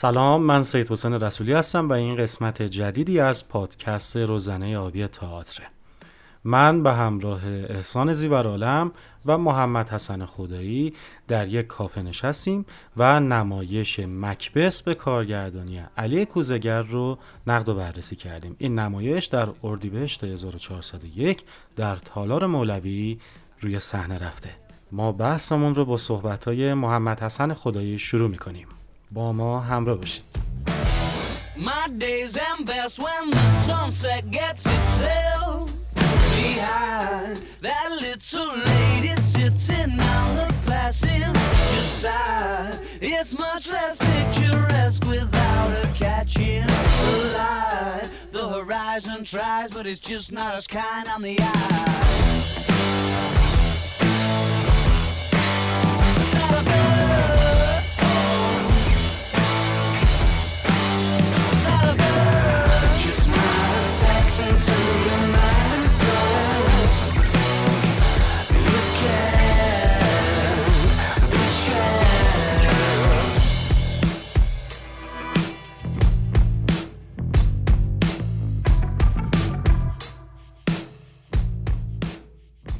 سلام، من سید حسین رسولی هستم و این قسمت جدیدی از پادکست روزنه آبی تئاتر. من به همراه احسان زیدالعالم و محمد حسن خدایی در یک کافه نشستیم و نمایش مکبث به کارگردانی علی کوزهگر رو نقد و بررسی کردیم. این نمایش در اردیبهشت 1401 در تالار مولوی روی صحنه رفته. ما بحثمون رو با صحبت‌های محمد حسن خدایی شروع می‌کنیم. با ما همراه باشید.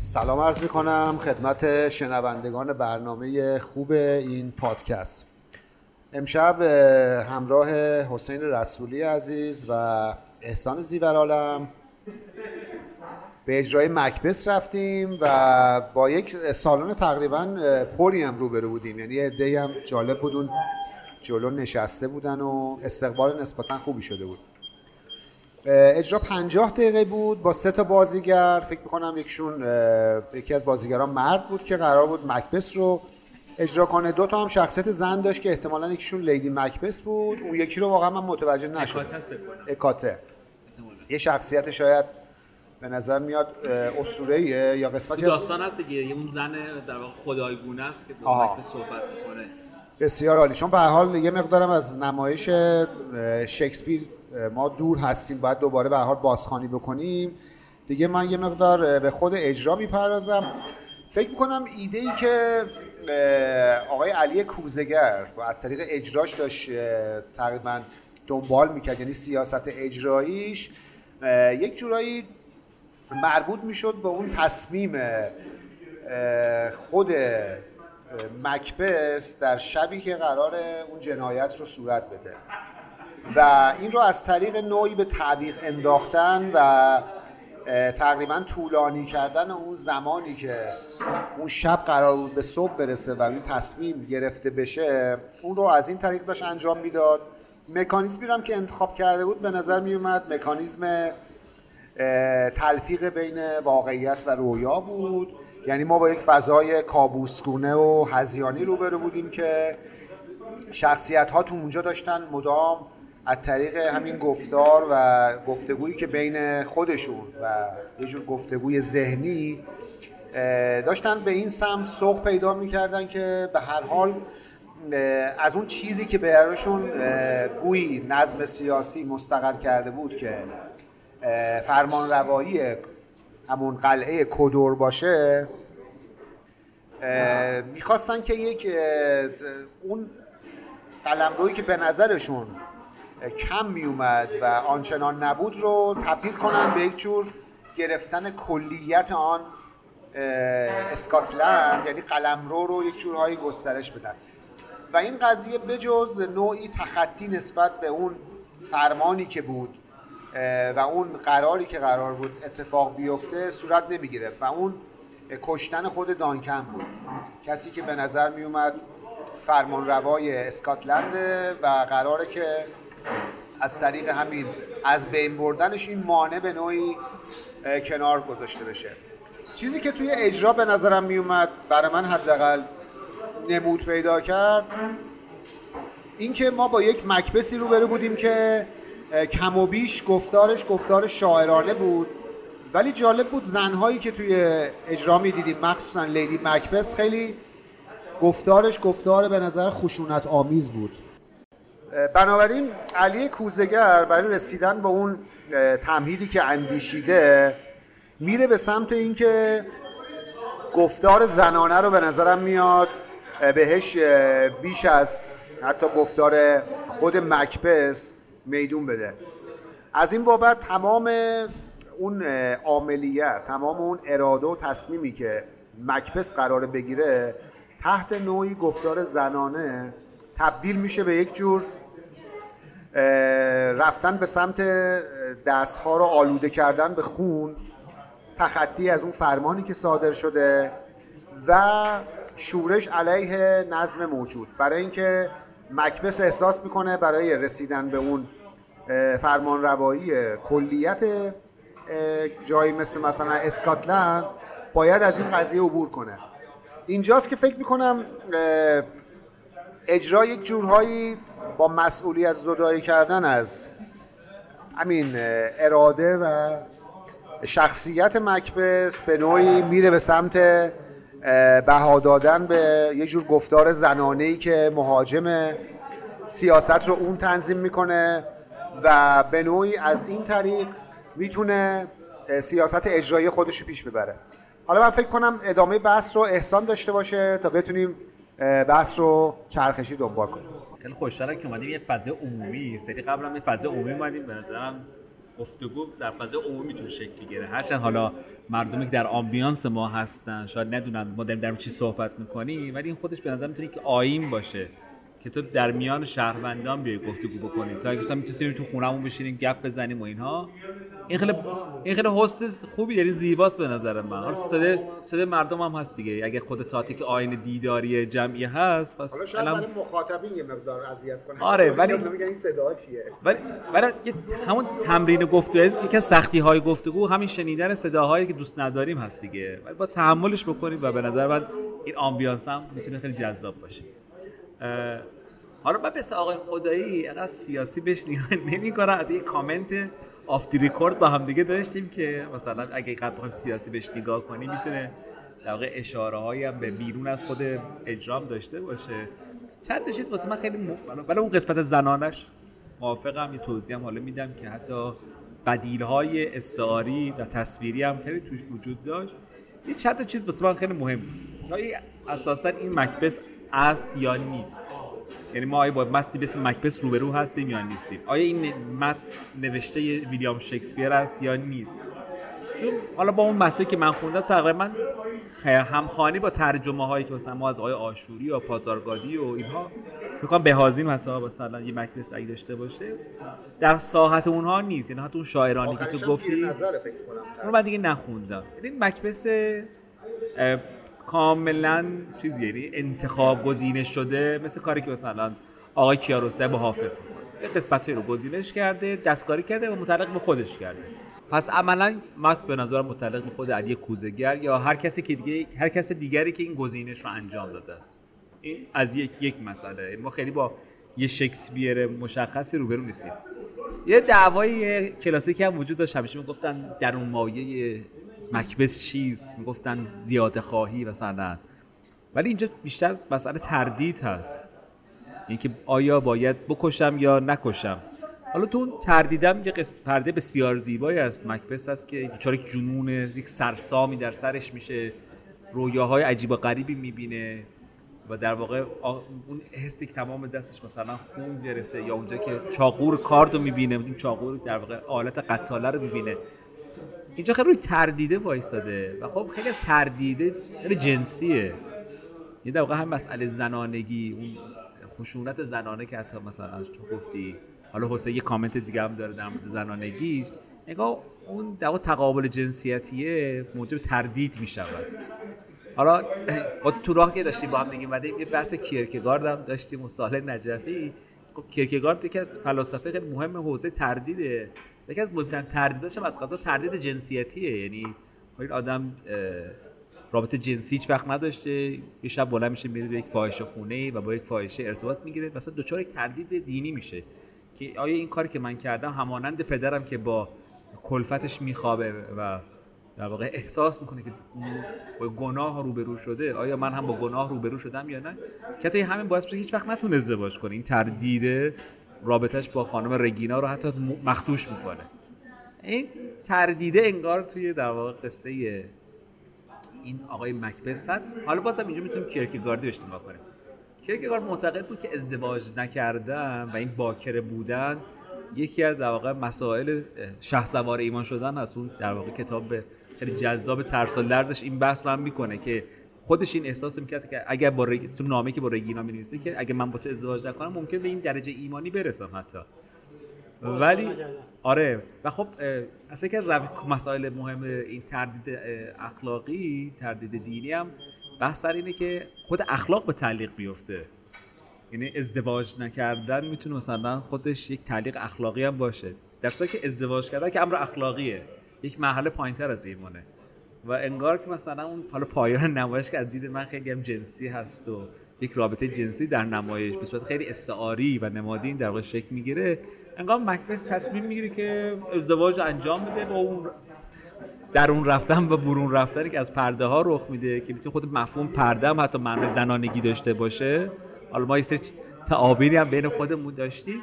سلام عرض میکنم خدمت شنوندگان برنامه خوب این پادکست. امشب همراه حسین رسولی عزیز و احسان زیدالعالم به اجرای مکبث رفتیم و با یک سالن تقریبا پری هم روبرو بودیم، یعنی عده‌ای هم جالب بودن جلو نشسته بودن و استقبال نسبتا خوبی شده بود. اجرا 50 دقیقه بود با 3 تا بازیگر. فکر می‌کنم یکی از بازیگران مرد بود که قرار بود مکبث رو اجرا کنه. 2 تا هم شخصیت زن داشت که احتمالاً یکیشون لیدی مکبث بود، اون یکی رو واقعا من متوجه نشدم. اکاته یه شخصیت شاید به نظر میاد اسطوره‌ایه یا قسمتی از داستان هست دیگه، اون زن در واقع خدایگونه است که با مکبث صحبت می‌کنه. بسیار عالی. چون به هر حال یه مقدارم از نمایش شکسپیر ما دور هستیم، باید دوباره به هر حال بازخوانی بکنیم دیگه. من یه مقدار به خود اجرا میپردازم. فکر میکنم ایده ای که آقای علی کوزهگر از طریق اجراش داشت تقریبا دنبال میکرد، یعنی سیاست اجراییش یک جورایی مربوط میشد به اون تصمیم خود مکبث در شبی که قراره اون جنایت رو صورت بده و این رو از طریق نوعی به تعویق انداختن و تقریباً طولانی کردن اون زمانی که اون شب قرار بود به صبح برسه و این تصمیم گرفته بشه، اون رو از این طریق داشت انجام میداد. مکانیزمی هم که انتخاب کرده بود به نظر می اومد مکانیزم تلفیق بین واقعیت و رویا بود، یعنی ما با یک فضای کابوسگونه و هذیانی روبرو بودیم که شخصیت ها تو اونجا داشتن مدام از طریق همین گفتار و گفتگویی که بین خودشون و یه جور گفتگوی ذهنی داشتن به این سمت سوق پیدا می‌کردن که به هر حال از اون چیزی که براشون گویی نظم سیاسی مستقر کرده بود که فرمانروایی همون قلعه کدور باشه، می‌خواستن که یک اون قلمرویی که به نظرشون کم می اومد و آنچنان نبود رو تبدیل کنن به یک جور گرفتن کلیت آن اسکاتلند، یعنی قلمرو رو یک جورهایی گسترش بدن و این قضیه بجز نوعی تخطی نسبت به اون فرمانی که بود و اون قراری که قرار بود اتفاق بیفته صورت نمی گرفت و اون کشتن خود دانکن بود، کسی که به نظر می اومد فرمانروای اسکاتلند و قراره که از طریق همین از بین بردنش این مانع به نوعی کنار گذاشته بشه. چیزی که توی اجرا به نظرم می اومد، برای من حداقل نمود پیدا کرد، این که ما با یک مکبثی روبرو بودیم که کم و بیش گفتار شاعرانه بود، ولی جالب بود زنهایی که توی اجرا می دیدیم، مخصوصا لیدی مکبث، خیلی گفتار به نظر خشونت آمیز بود. بنابراین علی کوزهگر برای رسیدن به اون تمهیدی که اندیشیده میره به سمت اینکه گفتار زنانه رو به نظرم میاد بهش بیش از حتی گفتار خود مکبث میدون بده. از این بابت تمام اون عاملیت، تمام اون اراده و تصمیمی که مکبث قراره بگیره تحت نوعی گفتار زنانه تبدیل میشه به یک جور رفتن به سمت دستها رو آلوده کردن به خون، تخطی از اون فرمانی که صادر شده و شورش علیه نظم موجود. برای اینکه مکبث احساس میکنه برای رسیدن به اون فرمان روایی کلیت جایی مثل مثلا اسکاتلند باید از این قضیه عبور کنه. اینجاست که فکر میکنم اجرای یک جورهایی با مسئولیت زدایی کردن از همین اراده و شخصیت مکبث به نوعی میره به سمت بها دادن به یه جور گفتار زنانه‌ای که مهاجم سیاست رو اون تنظیم میکنه و به نوعی از این طریق میتونه سیاست اجرایی خودش رو پیش ببره. حالا من فکر کنم ادامه بحث رو احسان داشته باشه تا بتونیم بحث رو چرخشی دنبال کنیم. خیلی خوشحالم که اومدیم یه فضای عمومی، سری قبل هم یه فضای عمومی اومدیم، به نظرم گفتگو در فضای عمومی میتونه شکل بگیره. هرچند حالا مردمی که در آمبیانس ما هستن شاید ندونن ما داریم چی صحبت میکنیم، ولی این خودش به نظرم میتونه که آیین باشه که تو در میان شهروندان بیای گفتگو بکنی، تا اگه مثلا میتونیم تو خونمون بشینیم گپ بزنیم و اینها. این خیلی هست خوبی دارین، زیباست به نظر من. صدای مردم هم هست دیگه. اگه خود تاتیک آینه دیداری جمعی هست پس الان برای مخاطبین یه مقدار اذیت کنه. آره ولی میگن این صدا چیه؟ ولی همون تمرین گفتگو، یکی از سختی‌های گفتگو همین شنیدن صداهایی که دوست نداریم هست دیگه. ولی با تحملش بکنیم و به نظر من این آمبیانس هم میتونه خیلی جذاب باشه. حالا من بس آقای خدایی اگر سیاسی بهش نگاه نمی‌کنه، از یه کامنت آف دی رکورد با هم دیگه داشتیم که مثلا اگه قد بخوایم سیاسی بهش نگاه کنیم میتونه در واقع اشاره‌هایی هم به بیرون از خود اجرام داشته باشه. چند تا چیز واسه من خیلی ولی اون قسمت زنانش موافقم، یه توضیح هم حالا میدم که حتی بدیل‌های استعاری و تصویری هم خیلی توش وجود داشت. یه چند تا چیز واسه من خیلی مهم که اساساً این مکبث است یا نیست، یعنی ما آیا با متنی به اسم مکبث روبرو هستیم یا نیستیم، آیا این متن نوشته ویلیام شکسپیر است یا نیست. چون حالا با اون متنی که من خوندم تقریبا همخوانی با ترجمه هایی که مثلا ما از آی آشوری یا پازارگادی و اینها فکر کنم بهازین مثلا یه مکبث اگه داشته باشه در ساحت اونها نیست، یعنی حتی اون شاعرانی که تو گفتی اون من دیگه نخوندم. یعنی مکبث کاملا چیزی، یعنی انتخاب گزینش شده، مثل کاری که مثلا آقای کیاروسه با حافظ میکنه، یه قسمت‌هایی رو گزینش کرده، دستکاری کرده و متعلق به خودش کرده. پس عملاً متن به نظر متعلق به خود علی کوزهگر یا هر کس دیگری که این گزینش رو انجام داده است. این از یک مسئله. ما خیلی با یه شکسپیر مشخصی روبرو نیستیم. یه دعوای کلاسیکی هم وجود داشت، همیشه میگفتن در اون مایه مکبث چیز، میگفتن زیاده خواهی مثلا، ولی اینجا بیشتر مسئله تردید هست، اینکه آیا باید بکشم یا نکشم. حالا تو اون تردیدم یه پرده بسیار زیبایی از مکبث هست که بیچاره جنون، یک سرسامی در سرش میشه، رویاهای عجیب و غریبی میبینه و در واقع اون حسی که تمام دستش مثلا خون گرفته، یا اونجا که چاقور کاردو میبینه، اون چاقور در واقع آلت قتاله رو میبینه، اینجا خیلی روی تردیده وایساده و خب خیلی تردیده، خیلی جنسیه. یه در واقع هم مسئله زنانگی، اون خشونت زنانه که حتی مثلا تو گفتی، حالا حسین یه کامنت دیگه هم داره در مورد زنانگی، نگاه اون در واقع تقابل جنسیتیه موجب تردید میشود. حالا تو راه که داشتیم با هم دیگه اومدیم یه بحث کیرکگارد هم داشتیم و سال نجفی، کیرکگارد یکی از فلاسفه خیلی مهم حوزه تردیده. یکی از مهمترین تردیداش هم از قضا تردید جنسیتیه، یعنی این آدم رابطه جنسی هیچ وقت نداشته، یه شب بلند میشه میره به یک فاحشه‌خونه و با یک فاحشه ارتباط میگیره، مثلا دوچار یک تردید دینی میشه که آیا این کاری که من کردم همانند پدرم که با کلفتش میخوابه و در واقع احساس میکنه که با گناه روبرو شده، آیا من هم با گناه روبرو شدم یا نه، که تا همین باعث میشه هیچ وقت نتونه ازدواج کنه. این تردیده رابطهش با خانم رگینا رو حتی مخدوش میکنه. این تردیده انگار توی در واقع قصه این آقای مکبث هست. حالا بازم اینجا میتونیم کیرکگاردی بهش نگاه کنیم. کیرکگارد معتقد بود که ازدواج نکردن و این باکره بودن یکی از در واقع مسائل شهسوار ایمان شدن هست. اون در واقع کتاب خیلی جذاب ترسال لرزش این بحث رو هم میکنه که خودش این احساس میکرد که اگر با تو نامه که با رگینا می‌نویسه که اگه من با تو ازدواج نکنم ممکن به این درجه ایمانی برسم حتی، ولی آره. و خب اصلا یکی از مسائل مهم این تردید اخلاقی، تردید دینی هم بحث سر اینه که خود اخلاق به تعلیق بیفته، یعنی ازدواج نکردن میتونه مثلا خودش یک تعلیق اخلاقی هم باشه، در صورتی که ازدواج کردن که امر اخلاقیه، یک مرحله پایین‌تر از ایمانه و انگار که مثلا اون حالا پایان نمایش که از دید من خیلی هم جنسی هست و یک رابطه جنسی در نمایش به صورت خیلی استعاری و نمادین در واقع شکل میگیره، انگار مکبث تصمیم میگیره که ازدواج انجام بده با اون در اون رفتن و برون رفتنی که از پرده ها رخ میده که میتونه خود مفهوم پرده هم حتی معنی زنانگی داشته باشه. حالا ما یه سری تعابیری هم بین خودمون داشتیم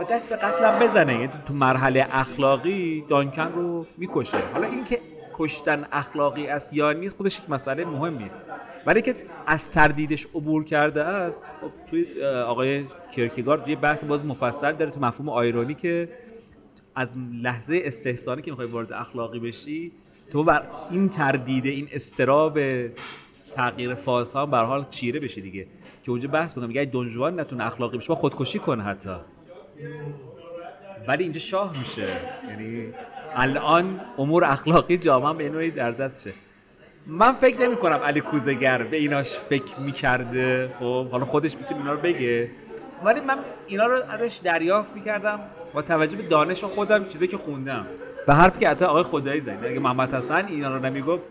و دست به قتل هم بزنه تو مرحله اخلاقی دانکن رو میکشه. حالا اینکه کشتن اخلاقی است یا نیست خودش یک مسئله مهمیه، ولی که از تردیدش عبور کرده است. خب توی آقای کیرکگارد یه بحث باز مفصل داره تو مفهوم آیرونی که از لحظه استحسانی که میخوای وارد اخلاقی بشی تو بر این تردید، این اضطراب تغییر فازها به هر حال چیره بشی دیگه، که اونجا بحث میکنم میگه دون جوان نتونه اخلاقی بشه با خودکشی کنه حتی، ولی اینجا شاه میشه، یعنی الان امور اخلاقی جامعه به نوعی در دستشه. من فکر نمی کنم علی کوزهگر به ایناش فکر میکرده، خب حالا خودش میتونه اینا رو بگه، ولی من اینا رو ازش دریافت میکردم با توجه به دانش خودم، چیزی که خوندم و حرفی که حتی آقای خدایی زد. اگه محمد حسن اینا رو نمیگفت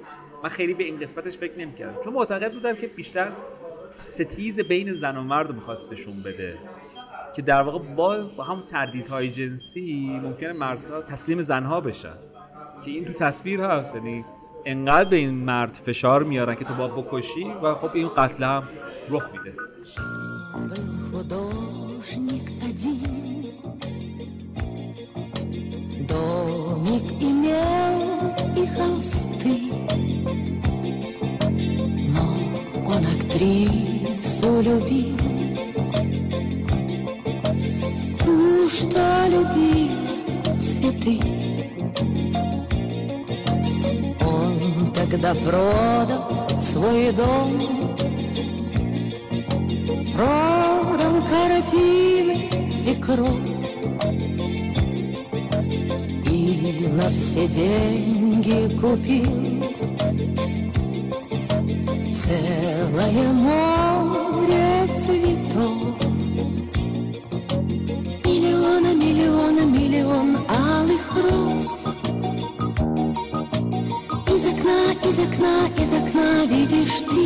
من خیلی به این قسمتش فکر نمیکردم، چون معتقد بودم که بیشتر ستیز بین زن و مرد میخواستشون بده که در واقع با هم تردیدهای جنسی ممکنه مردها تسلیم زنها بشن، که این تو تصویر هست، یعنی انقدر به این مرد فشار میارن که تو باید بکشی و خب این قتل هم رخ میده. Что любил цветы, он тогда продал свой дом, продал картины и кровь, и на все деньги купил целое море цветов. Миллион алых роз. Из окна, из окна, из окна видишь ты.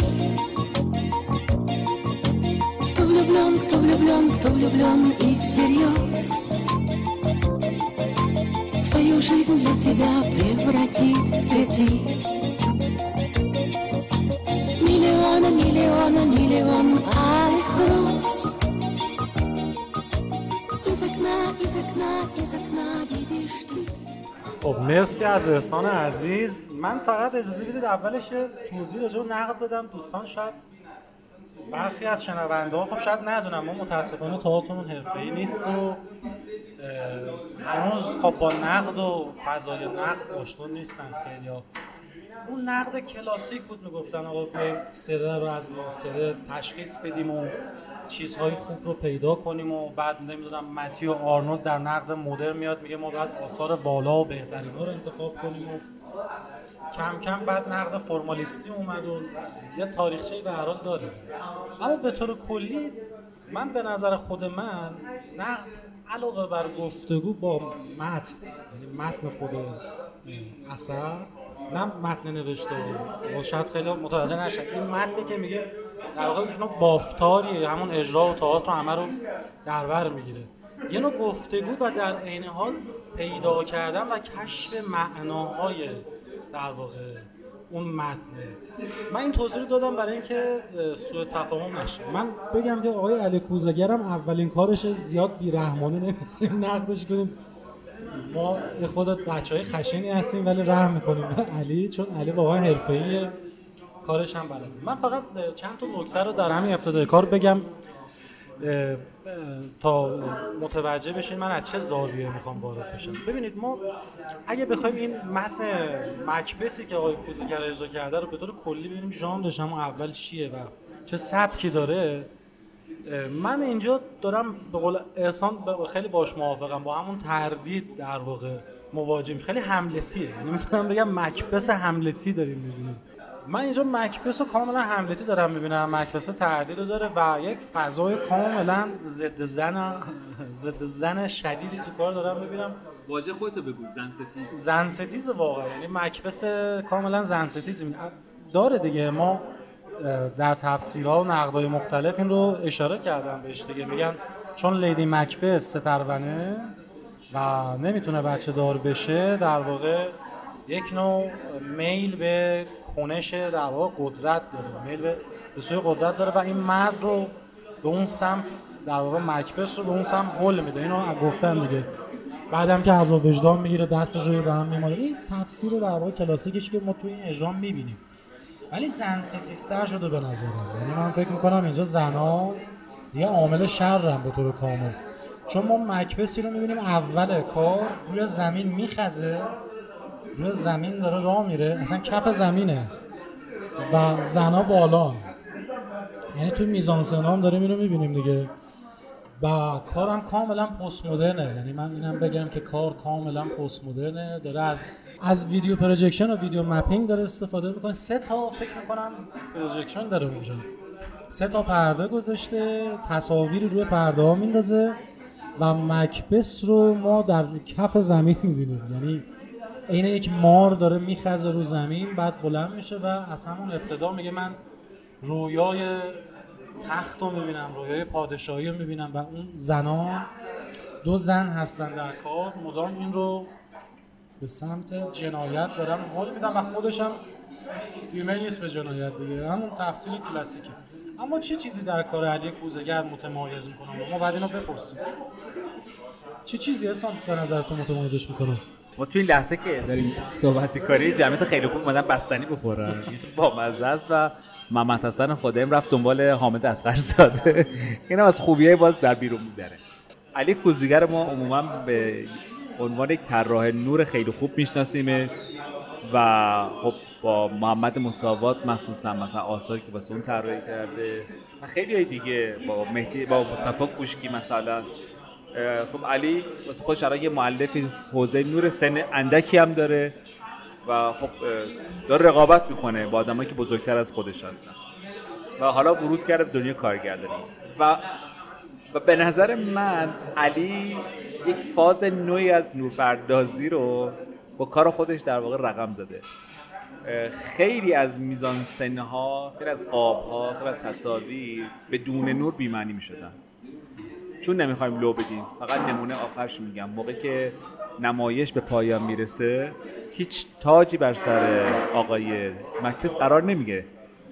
Кто влюблен, кто влюблен, кто влюблен и всерьез. Свою жизнь для тебя превратит в цветы. Миллиона, миллиона, миллион алых роз. خب مرسی از احسان عزیز. من فقط اجازه بدید اولش توضیح راجع به نقد بدم. دوستان شاید برخی از شنونده ها خب شاید ندونم ما متاسفانه تئاترمون حرفه‌ای نیست و هنوز خب با نقد و فضای نقد آشنا نیستن خیلیا. اون نقد کلاسیک بود، میگفتن آقا بریم سره رو از ناسره تشخیص بدیم و چیزهای خوب رو پیدا کنیم و بعد نمیدونم متی و آرنولد در نقد مدرن میاد میگه ما باید آثار بالا و بهترینا رو انتخاب کنیم و کم کم بعد نقد فرمالیستی اومد و یه تاریخچه‌ای به هر حال داره. اما به طور کلی من به نظر خود من نقد علاوه بر گفتگو با متن، یعنی متن خود اثر، نه متن نوشته و شاید خیلی متوجه نشن این متنی که میگه در واقع یک نوع بافتاریه، همون اجرا و تئاتر همه رو در بر میگیره، یه نوع گفتگو و در عین حال پیدا کردن و کشف معناهای در واقع اون متنه. من این توضیح رو دادم برای اینکه سوء تفاهم نشه. من بگم که آقای علی کوزهگر هم اولین کارش زیاد بی‌رحمانه نمیخوایم نقدش کنیم، ما یه خود بچهای خشنی هستیم ولی رحم میکنیم به علی، چون علی واقعا حرفه‌ایه کارش هم بلده. من فقط چند تا نکته رو در همین ابتدای کار بگم تا متوجه بشین من از چه زاویه میخوام وارد بشم. ببینید ما اگه بخوایم این متن مکبثی که آقای کوزهگر اجرا کرده رو به طور کلی ببینیم ژانرش هم اول چیه و چه سبکی داره، من اینجا دارم به قول احسان خیلی باش موافقم، با همون تردید در واقع مواجهیم، خیلی هملتیه، یعنی میتونم بگم مکبث هملتی داریم میبینیم. من اینجا مکبث رو کاملا هملتی دارم میبینم، مکبث تعدیل رو داره و یک فضای کاملا ضد زن شدیدی تو کار دارم میبینم. واژه خودتو بگو، زن ستیز واقعا، یعنی مکبث کاملا زن ستیز داره دیگه. ما در تفسیرها و نقدهای مختلف این رو اشاره کردن بهش دیگه، میگن چون لیدی مکبث سترونه و نمیتونه بچه دار بشه، در واقع یک نوع میل به کنش در واقع قدرت داره، میل به سوی قدرت داره و این مرد رو به اون سمت در واقع مکبث رو به اون سمت هل میده. اینو گفتن دیگه، بعدم که از وجدان میگیره دستش رو به هم میماله. این تفسیر در واقع کلاسیکش که ما توی این اجرا میبینیم، ولی زن ستیزتر شده به نظرم. یعنی من فکر میکنم اینجا زنها دیگه عامل شرم به طور کامل، چون ما مکبثی رو میبینیم اول کار روی زمین میخزه، روی زمین داره راه میره، اصلا کف زمینه و زنها بالان، یعنی توی میزانسن هم داریم اینو میبینیم دیگه. و کارم کاملا پست مدرنه، یعنی من اینم بگم که کار کاملا پست مدرنه، داره از ویدیو پروژکشن و ویدیو مپینگ داره استفاده میکنه. سه تا فکر میکنم پروژکشن داره اونجا، سه تا پرده گذاشته، تصاویر روی پرده ها میندازه و مکبث رو ما در کف زمین میبینیم، یعنی عین یک مار داره میخزه رو زمین، بعد بلند میشه و از همون ابتدا میگه من رویای تخت رو میبینم، رویای پادشاهی رو میبینم و اون زنان، دو زن هستن در کار، مدام این رو به سمت جنایت دارم حال میدم و خودش هم فیمیل نیست به جنایت دیگه، همون تفسیر کلاسیکه. اما چه چیزی در کار علی کوزهگر متمایز میکنه؟ ما بعد اینو بپرسیم چه چیزی اصلا به نظرتون متمایزش میکنه؟ ما توی این لحظه که داریم صحبت کاری جمعیت خیلی خوب اومدن بستنی بخورن با مزه است و محمد حسن خدایی رفت دنبال حامد اصغرزاده. اینم از خوبیای باز در بیرون میداره. علی کوزهگر ما عموما به عنوان یک طراح نور خیلی خوب میشناسیمش و خب با محمد مساوات مخصوصا مثلا آثاری که واسه اون طراحی کرده و خیلی های دیگه، با مهدی، با مصطفی کوشکی مثلا. خب علی واسه خودش یه مؤلف حوزه نور سن اندکی هم داره و خب داره رقابت میکنه با آدمایی که بزرگتر از خودش هستن و حالا ورود کرده به دنیای کارگردانی و به نظر من علی یک فاز نوعی از نورپردازی رو با کار خودش در واقع رقم زده. خیلی از میزانسن‌ها، خیلی از قاب‌ها، خیلی از تصاویر بدون نور بی‌معنی می‌شدن. چون نمی‌خوایم لو بدیم، فقط نمونه آخرش میگم، موقعی که نمایش به پایان میرسه هیچ تاجی بر سر آقای مکبث قرار نمیگیره،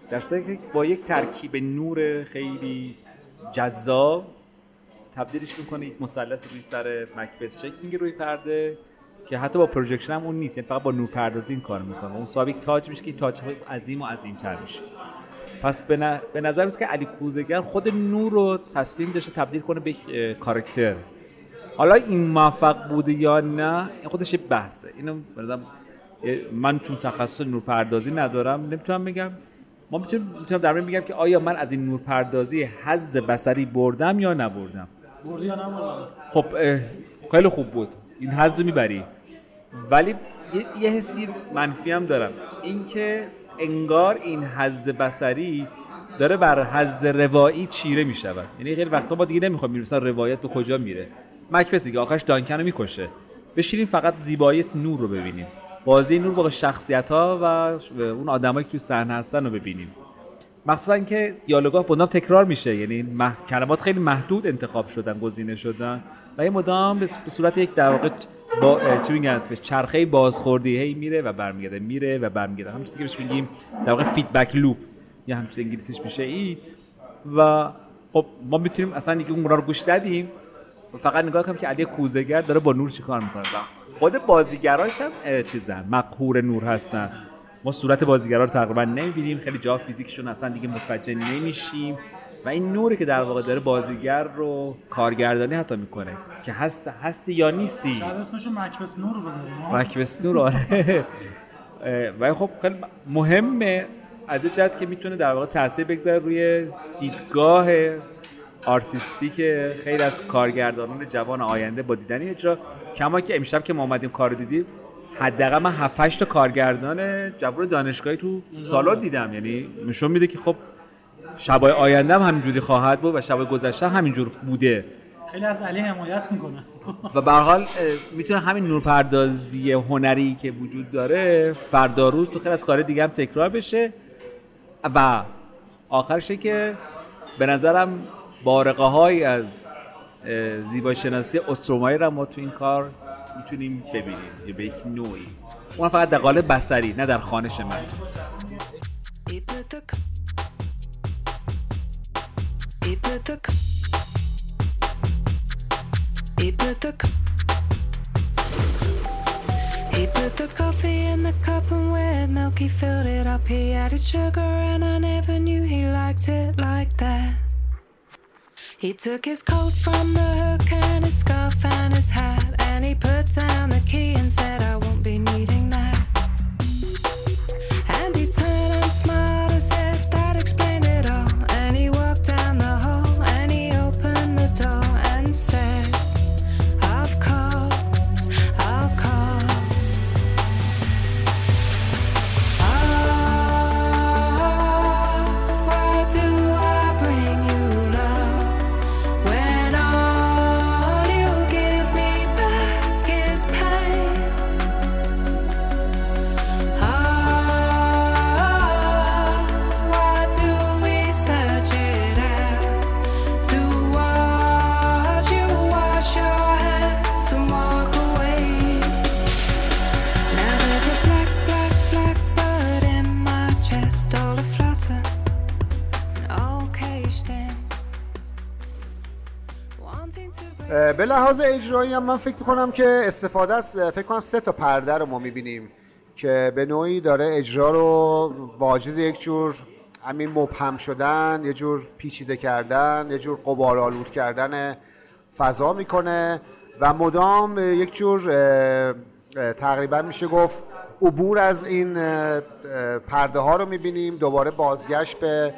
در صورتی که با یک ترکیب نور خیلی جذاب تبدیلش میکنه یک مثلث روی سر مکبث شکل میگیره روی پرده که حتی با پروژکشن هم اون نیست، یعنی فقط با نورپردازی این کار میکنه، اون صاحب یک تاج میشه که این تاج عظیم و عظیم‌تر میشه. پس به نظر میاد که علی کوزهگر خود نور رو تصمیم داشته تبدیل کنه به یک کاراکتر. حالا این موفق بوده یا نه این خودش یه بحثه، اینو من چون تخصص نورپردازی ندارم نمیتونم بگم. ما میتونم در مورد بگم که آیا من از این نورپردازی حظ بصری بردم یا نبردم. بردی یا نبردی؟ خب خیلی خوب بود، این حظ رو میبری، ولی یه حسی منفی هم دارم، اینکه انگار این حظ بصری داره بر حظ روایی چیره میشود. یعنی خیلی وقتا ما دیگه نمیخوایم مثلا روایت به کجا میره. مکبث دیگه آخرش دانکن رو میکشه، بشینیم فقط زیبایی نور رو ببینیم، بازی نور با شخصیت‌ها و اون آدمایی که توی صحنه هستن رو ببینیم، مخصوصا که دیالوگ‌ها مدام تکرار میشه، یعنی کلمات خیلی محدود انتخاب شدن، گزینه شدن و این مدام به صورت یک در واقع با چی میگن اسمش، چرخه بازخوردی هی میره و برمیگرده، میره و برمیگرده، همون چیزی که بهش میگیم در واقع فیدبک لوپ یا همین چیز انگلیسیش میشه این. و خب ما میتونیم اصلا دیگه اون رو گوش ندیم، فقط نگاه کنیم که علی کوزهگر داره با نور چیکار میکنه. خود بازیگراش هم چیزن، مقهور نور هستن، ما صورت بازیگرا رو تقریبا نمیبینیم، خیلی جا فیزیکشون اصلا دیگه متوجه نمیشیم و این نوری که در واقع داره بازیگر رو کارگردانی حتی میکنه که هستی یا نیستی. شاید اسمشو مکبث نور بذاریم. مکبث نور، آره. و خب خیلی مهمه از این جهت که میتونه در واقع تاثیر بگذاره روی دیدگاه آرتیستیک خیلی از کارگردانان جوان آینده با دیدن اجرا. کما که امشب که ما اومدیم کارو دیدیم، حداقل من 7 8 تا کارگردان جوان دانشگاهی تو سالن دیدم، یعنی نشون میده که خب شبای آینده هم همینجوری خواهد بود و شبای گذشته همینجور بوده. خیلی از علی حمایت میکنه و به هر حال میتونه همین نورپردازی هنری که وجود داره فردا روز تو خیلی از کار دیگه هم تکرار بشه و آخرش که به نظرم بارقه های از زیبایی شناسی استرومایی را ما تو این کار میتونیم ببینیم یا به یک نوعی اون فقط در قالب بصری نه در خوانش متن. He put the coffee in the cup and with milk he filled it up. He added sugar and I never knew he liked it like that. He took his coat from the hook and his scarf and his hat, and he put down the key and said I won't be needing that. And he turned and smiled as if that explained it all, and he walked down the hall and he opened the door and said به لحاظ اجرایی هم من فکر می‌کنم که استفاده از فکر کنم 3 تا پرده رو ما می‌بینیم که به نوعی داره اجرا رو واجد یک جور همین مبهم شدن، یه جور پیچیده کردن، یه جور غبارآلود کردن فضا میکنه و مدام یک جور تقریبا میشه گفت عبور از این پرده ها رو می‌بینیم، دوباره بازگشت به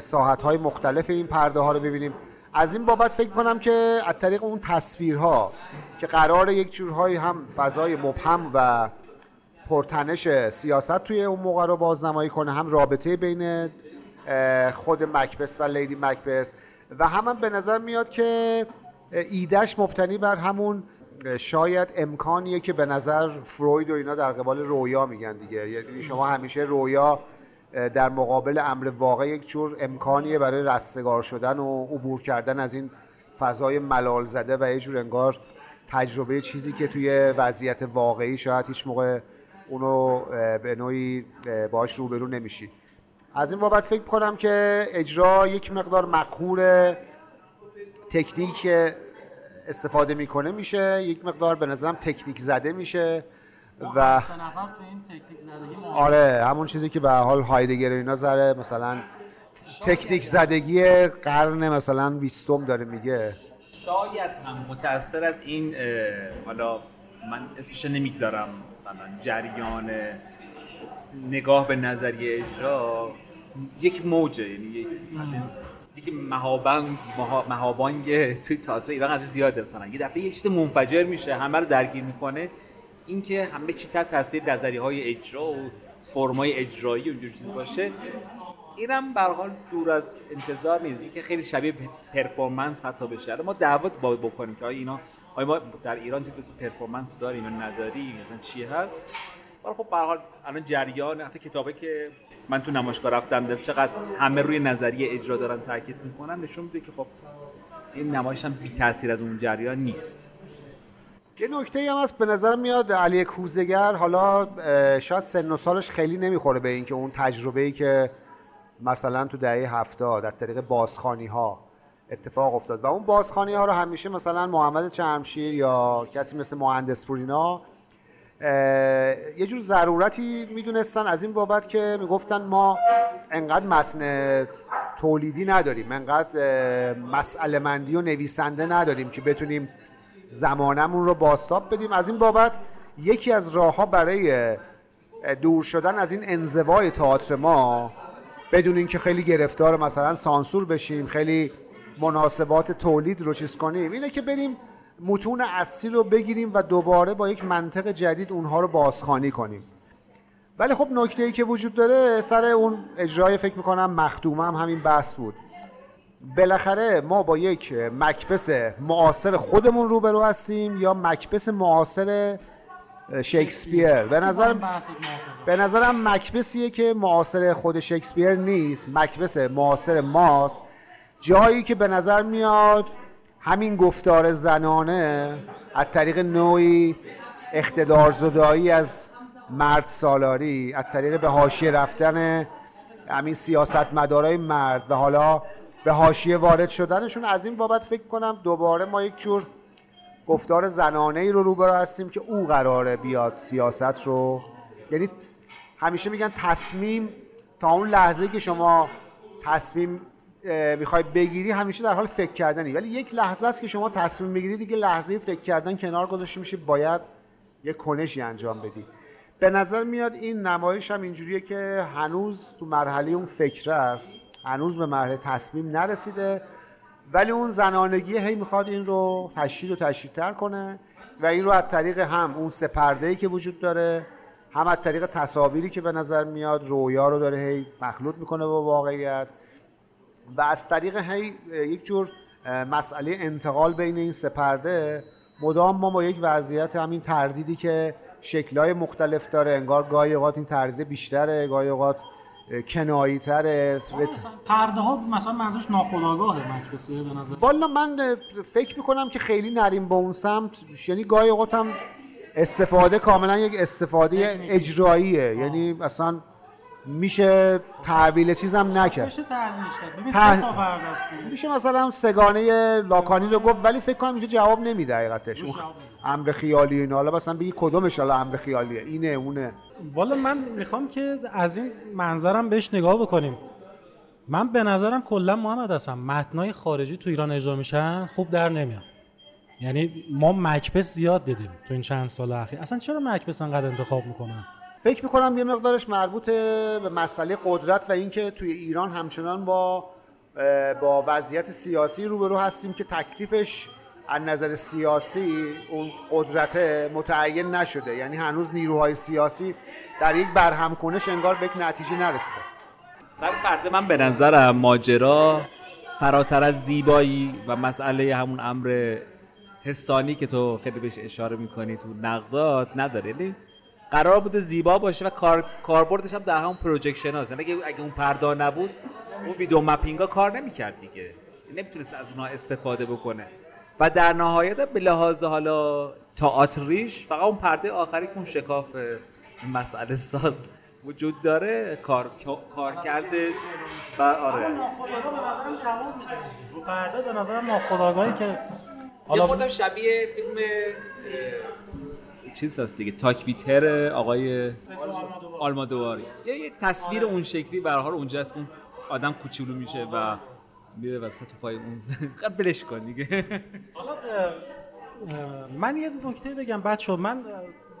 ساحت‌های مختلف این پرده ها رو می‌بینیم. از این بابت فکر کنم که از طریق اون تصویرها که قراره یک جورهایی هم فضای مبهم و پرتنش سیاست توی اون موقع رو بازنمایی کنه، هم رابطه بین خود مکبث و لیدی مکبث و هم به نظر میاد که ایدهش مبتنی بر همون شاید امکانیه که به نظر فروید و اینا در قبال رویا میگن دیگه، یعنی شما همیشه رویا در مقابل امر واقع یک جور امکانیه برای رستگار شدن و عبور کردن از این فضای ملال زده و یه جور انگار تجربه چیزی که توی وضعیت واقعی شاید هیچ موقع اونو به نوعی باهاش روبرو نمیشی. از این بابت فکر کنم که اجرا یک مقدار مقهور تکنیک استفاده میکنه میشه، یک مقدار به نظرم تکنیک زده میشه و آره همون چیزی که به حال هایدگر اینا زره مثلا تکنیک زدگی قرن مثلا 20 داره میگه. شاید هم متأثر از این حالا من اسمش نمیگذارم مثلا جریان نگاه به نظریه اجرا یک موجه، یعنی یک مهابانگ توی تئاتر ایران از زیاده، مثلا یه دفعه یه چیز منفجر میشه همه رو درگیر میکنه، اینکه همه چی تحت تاثیر نظریه‌های اجرا و فرمای اجرایی و اینجور چیز باشه، اینم به هر حال دور از انتظار نیست که خیلی شبیه پرفورمنس حتی بشه. ما دعوت باید بکنیم که آیا ما در ایران چیز مثل پرفورمنس داریم یا نداریم، مثلا چی هست. ولی خب به هر حال الان جریان حتی کتابی که من تو نمایشگاه رفتم دیدم چقدر همه روی نظریه اجرا دارن تاکید میکنن، نشون میده که خب این نمایش هم بی تاثیر از اون جریان نیست. یه نکته هم هست به نظرم میاد علی کوزهگر، حالا شاید سن و سالش خیلی نمیخوره به این که اون تجربه‌ای که مثلا تو دهه 70 از طریق بازخوانی‌ها اتفاق افتاد و اون بازخوانی‌ها رو همیشه مثلا محمد چرمشیر یا کسی مثل مهندس پورینا یه جور ضرورتی میدونستن از این بابت که میگفتن ما انقدر متن تولیدی نداریم، انقدر مسئله مندی و نویسنده نداریم که بتونیم زمانمون رو بازتاب بدیم. از این بابت یکی از راه‌ها برای دور شدن از این انزوای تئاتر ما، بدون اینکه خیلی گرفتار مثلا سانسور بشیم، خیلی مناسبات تولید رو چیز کنیم، اینه که بریم متون اصلی رو بگیریم و دوباره با یک منطق جدید اونها رو بازخوانی کنیم. ولی خب نکته‌ای که وجود داره سر اون اجرای فکر می‌کنم مخدومه هم همین بحث بود. بالاخره ما با یک مکبث معاصر خودمون روبرو هستیم یا مکبث معاصر شکسپیر؟ به نظرم مکبثیه که معاصر خود شکسپیر نیست، مکبث معاصر ماست. جایی که به نظر میاد همین گفتار زنانه از طریق نوعی اقتدارزدایی از مرد سالاری، از طریق به حاشیه رفتن همین سیاستمدارای مرد و حالا به حاشیه وارد شدنشون، از این بابت فکر کنم دوباره ما یک جور گفتار زنانه‌ای رو روبرو هستیم که او قراره بیاد سیاست رو، یعنی همیشه میگن تصمیم تا اون لحظه که شما تصمیم میخوای بگیری همیشه در حال فکر کردنی، ولی یک لحظه است که شما تصمیم میگیری دیگه لحظه فکر کردن کنار گذاشته میشه، باید یه کنشی انجام بدی. به نظر میاد این نمایش هم اینجوریه که هنوز تو مرحله اون فکر است، هنوز به مرحله تصمیم نرسیده، ولی اون زنانگی هی میخواد این رو تشدید و تشدیدتر کنه و این رو از طریق هم اون سه پرده‌ای که وجود داره، هم از طریق تصاویری که به نظر میاد رویا رو داره هی مخلوط میکنه با واقعیت و از طریق هی یک جور مسئله انتقال بین این سه پرده، مدام ما با یک وضعیت همین تردیدی که شکل‌های مختلف داره، انگار گاهی اوقات این تردید بیشتره، گاهی اوقات کنایی تره. پرده ها مثلا منظورش ناخودآگاهه مکبثه به نظر والا من فکر میکنم که خیلی نریم با اون سمت، یعنی گاهی اوقات هم استفاده کاملا یک استفاده اجراییه، یعنی اصلا میشه تعبیل چیزم نکرد، میشه تعبیلش کرد. ببین سه تا برداشتی میشه مثلا سگانه لاکانی رو گفت، ولی فکر کنم اینجا جواب نمیده حقیقتش. امر خیالی اینا، حالا مثلا بگی کدومش حالا امر خیالیه، اینه اونه. والا من میخوام که از این منظرم بهش نگاه بکنیم. من به نظرم کلا محمد هستم متنای خارجی تو ایران اجرا میشن خوب در نمیاد، یعنی ما مکبث زیاد دیدیم تو این چند سال اخیر. اصلا چرا مکبث انقدر انتخاب میکنن؟ فکر میکنم یه مقدارش مربوط به مسئله قدرت و اینکه توی ایران همچنان با وضعیت سیاسی روبرو هستیم که تکلیفش از نظر سیاسی اون قدرت متعین نشده، یعنی هنوز نیروهای سیاسی در یک برهمکنش انگار به یک نتیجه نرسیده. سر پرده من به نظرم ماجرا فراتر از زیبایی و مسئله همون امر حسانی که تو خیلی بهش اشاره میکنی تو نقدات نداره، یعنی قرار بوده زیبا باشه و کاربردش هم در همون پروجکشن هاست، یعنی اگه اون پرده نبود اون ویدیو مپینگ ها کار نمیکرد دیگه، نمیتونست از اونها استفاده بکنه و در نهایت به لحاظ حالا تئاتریش فقط اون پرده آخری که اون شکاف مسئله ساز وجود داره کار کرده و آره ناخودآگاه به نظرم جواب میده. رو پرده به نظرم ناخودآگاهی که یه خوردم شبیه فیلم چیز هست دیگه، تاکویتر آقای آلمادواری، یه تصویر اون شکلی به هر حال اونجا است، اون آدم کوچولو میشه و میره وسط پای اون قبلش کن دیگه. حالا من یه نکته بگم بچه، من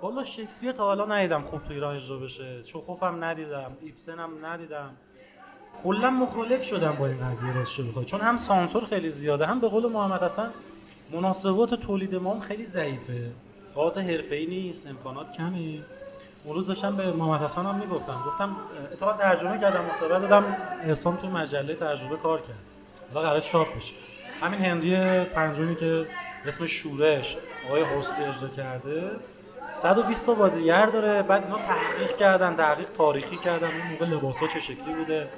والا شکسپیر تا حالا ندیدم خوب تو ایران اجرا بشه، چوخوفم ندیدم، ایبسنم ندیدم، کلا مخالف شدم با این قضیه راستش بخوام، چون هم سانسور خیلی زیاده، هم به قول محمد حسن مناسبات تولید ما هم خیلی ضعیفه، تئاتر حرفه‌ای نیست، امکانات کمه. اون روز داشتم به محمد حسن هم میگفتم، گفتم اتفاقا ترجمه کردم، مصاحبه دادم، احسان تو مجله ترجمه کار کرد و قرار چاپ بشه. همین هنری پنجمی که اسم شورش آقای حسنی اجرا کرده 120 تا بازیگر داره، بعد اینا تحقیق کردن، تحقیق تاریخی کردن، اون موقع لباس‌ها چه شکلی بوده،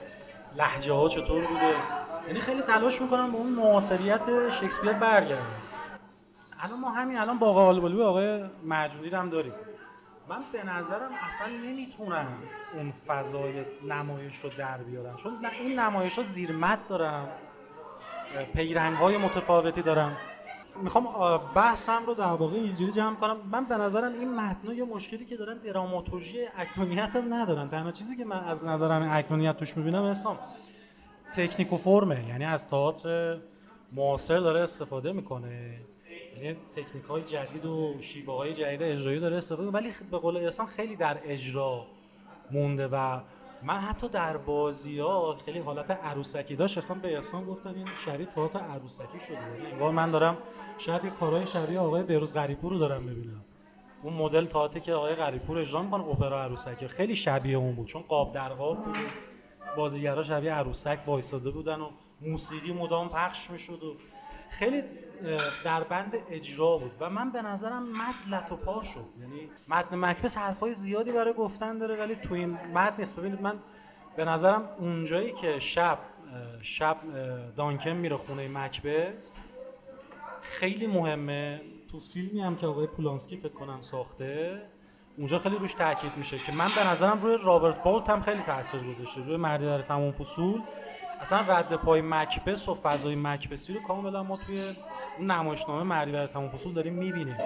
لهجه‌ها چطور بوده، یعنی خیلی تلاش می‌کنم به اون معاصریت شکسپیر برگردم. الان ما همین الان با آقای آلبالوی آقای معجونی رو هم داریم. من به نظرم اصلا نمیتونم اون فضای نمایش رو در بیارم، چون این نمایش ها زیرمت دارم، پیرنگ های متفاوتی دارم، میخوام بحثم رو در واقع اینجوری جمع کنم. من به نظرم این متن یه مشکلی که دارن دراماتورژی اکنونیت هم ندارن. تنها چیزی که من از نظرم اکنونیت توش میبینم اصلا تکنیک و فرمه، یعنی از تئاتر معاصر داره استفاده میکنه، یعنی تکنیک‌های جدید و شیوه‌های جدید اجرایی داره استفاده می‌کنه، ولی به قول احسان خیلی در اجرا مونده و من حتی در بازی‌ها خیلی حالت عروسکی داشت. اصلا به احسان گفتم این شبیه تئاتر عروسکی شده، انگار من دارم شاید یه کارهای شبیه آقای بهروز غریب‌پور رو دارم می‌بینم، اون مدل تئاتری که آقای غریب‌پور اجرا می‌کنه، اپرا عروسکی، خیلی شبیه اون بود چون قاب در قاب بود، بازیگرا شبیه عروسک وایساده بودن و موسیقی مدام پخش می‌شد و خیلی در بند اجرا بود و من به نظرم متن لت و پار شد. یعنی متن مکبث حرفای زیادی برای گفتن داره ولی تو این متن نیست. ببینید من به نظرم اونجایی که شب دانکن میره خونه مکبث خیلی مهمه. تو فیلمی هم که آقای پولانسکی فکر کنم ساخته اونجا خیلی روش تاکید میشه که من به نظرم روی رابرت بالت هم خیلی تاثیر گذاشته، روی مردی در تمام فصول. اصلا رد پای مکبث و فضای مکبثی رو کاملا ما توی اون نمایشنامه مردی در تمام فصول داریم میبینیم.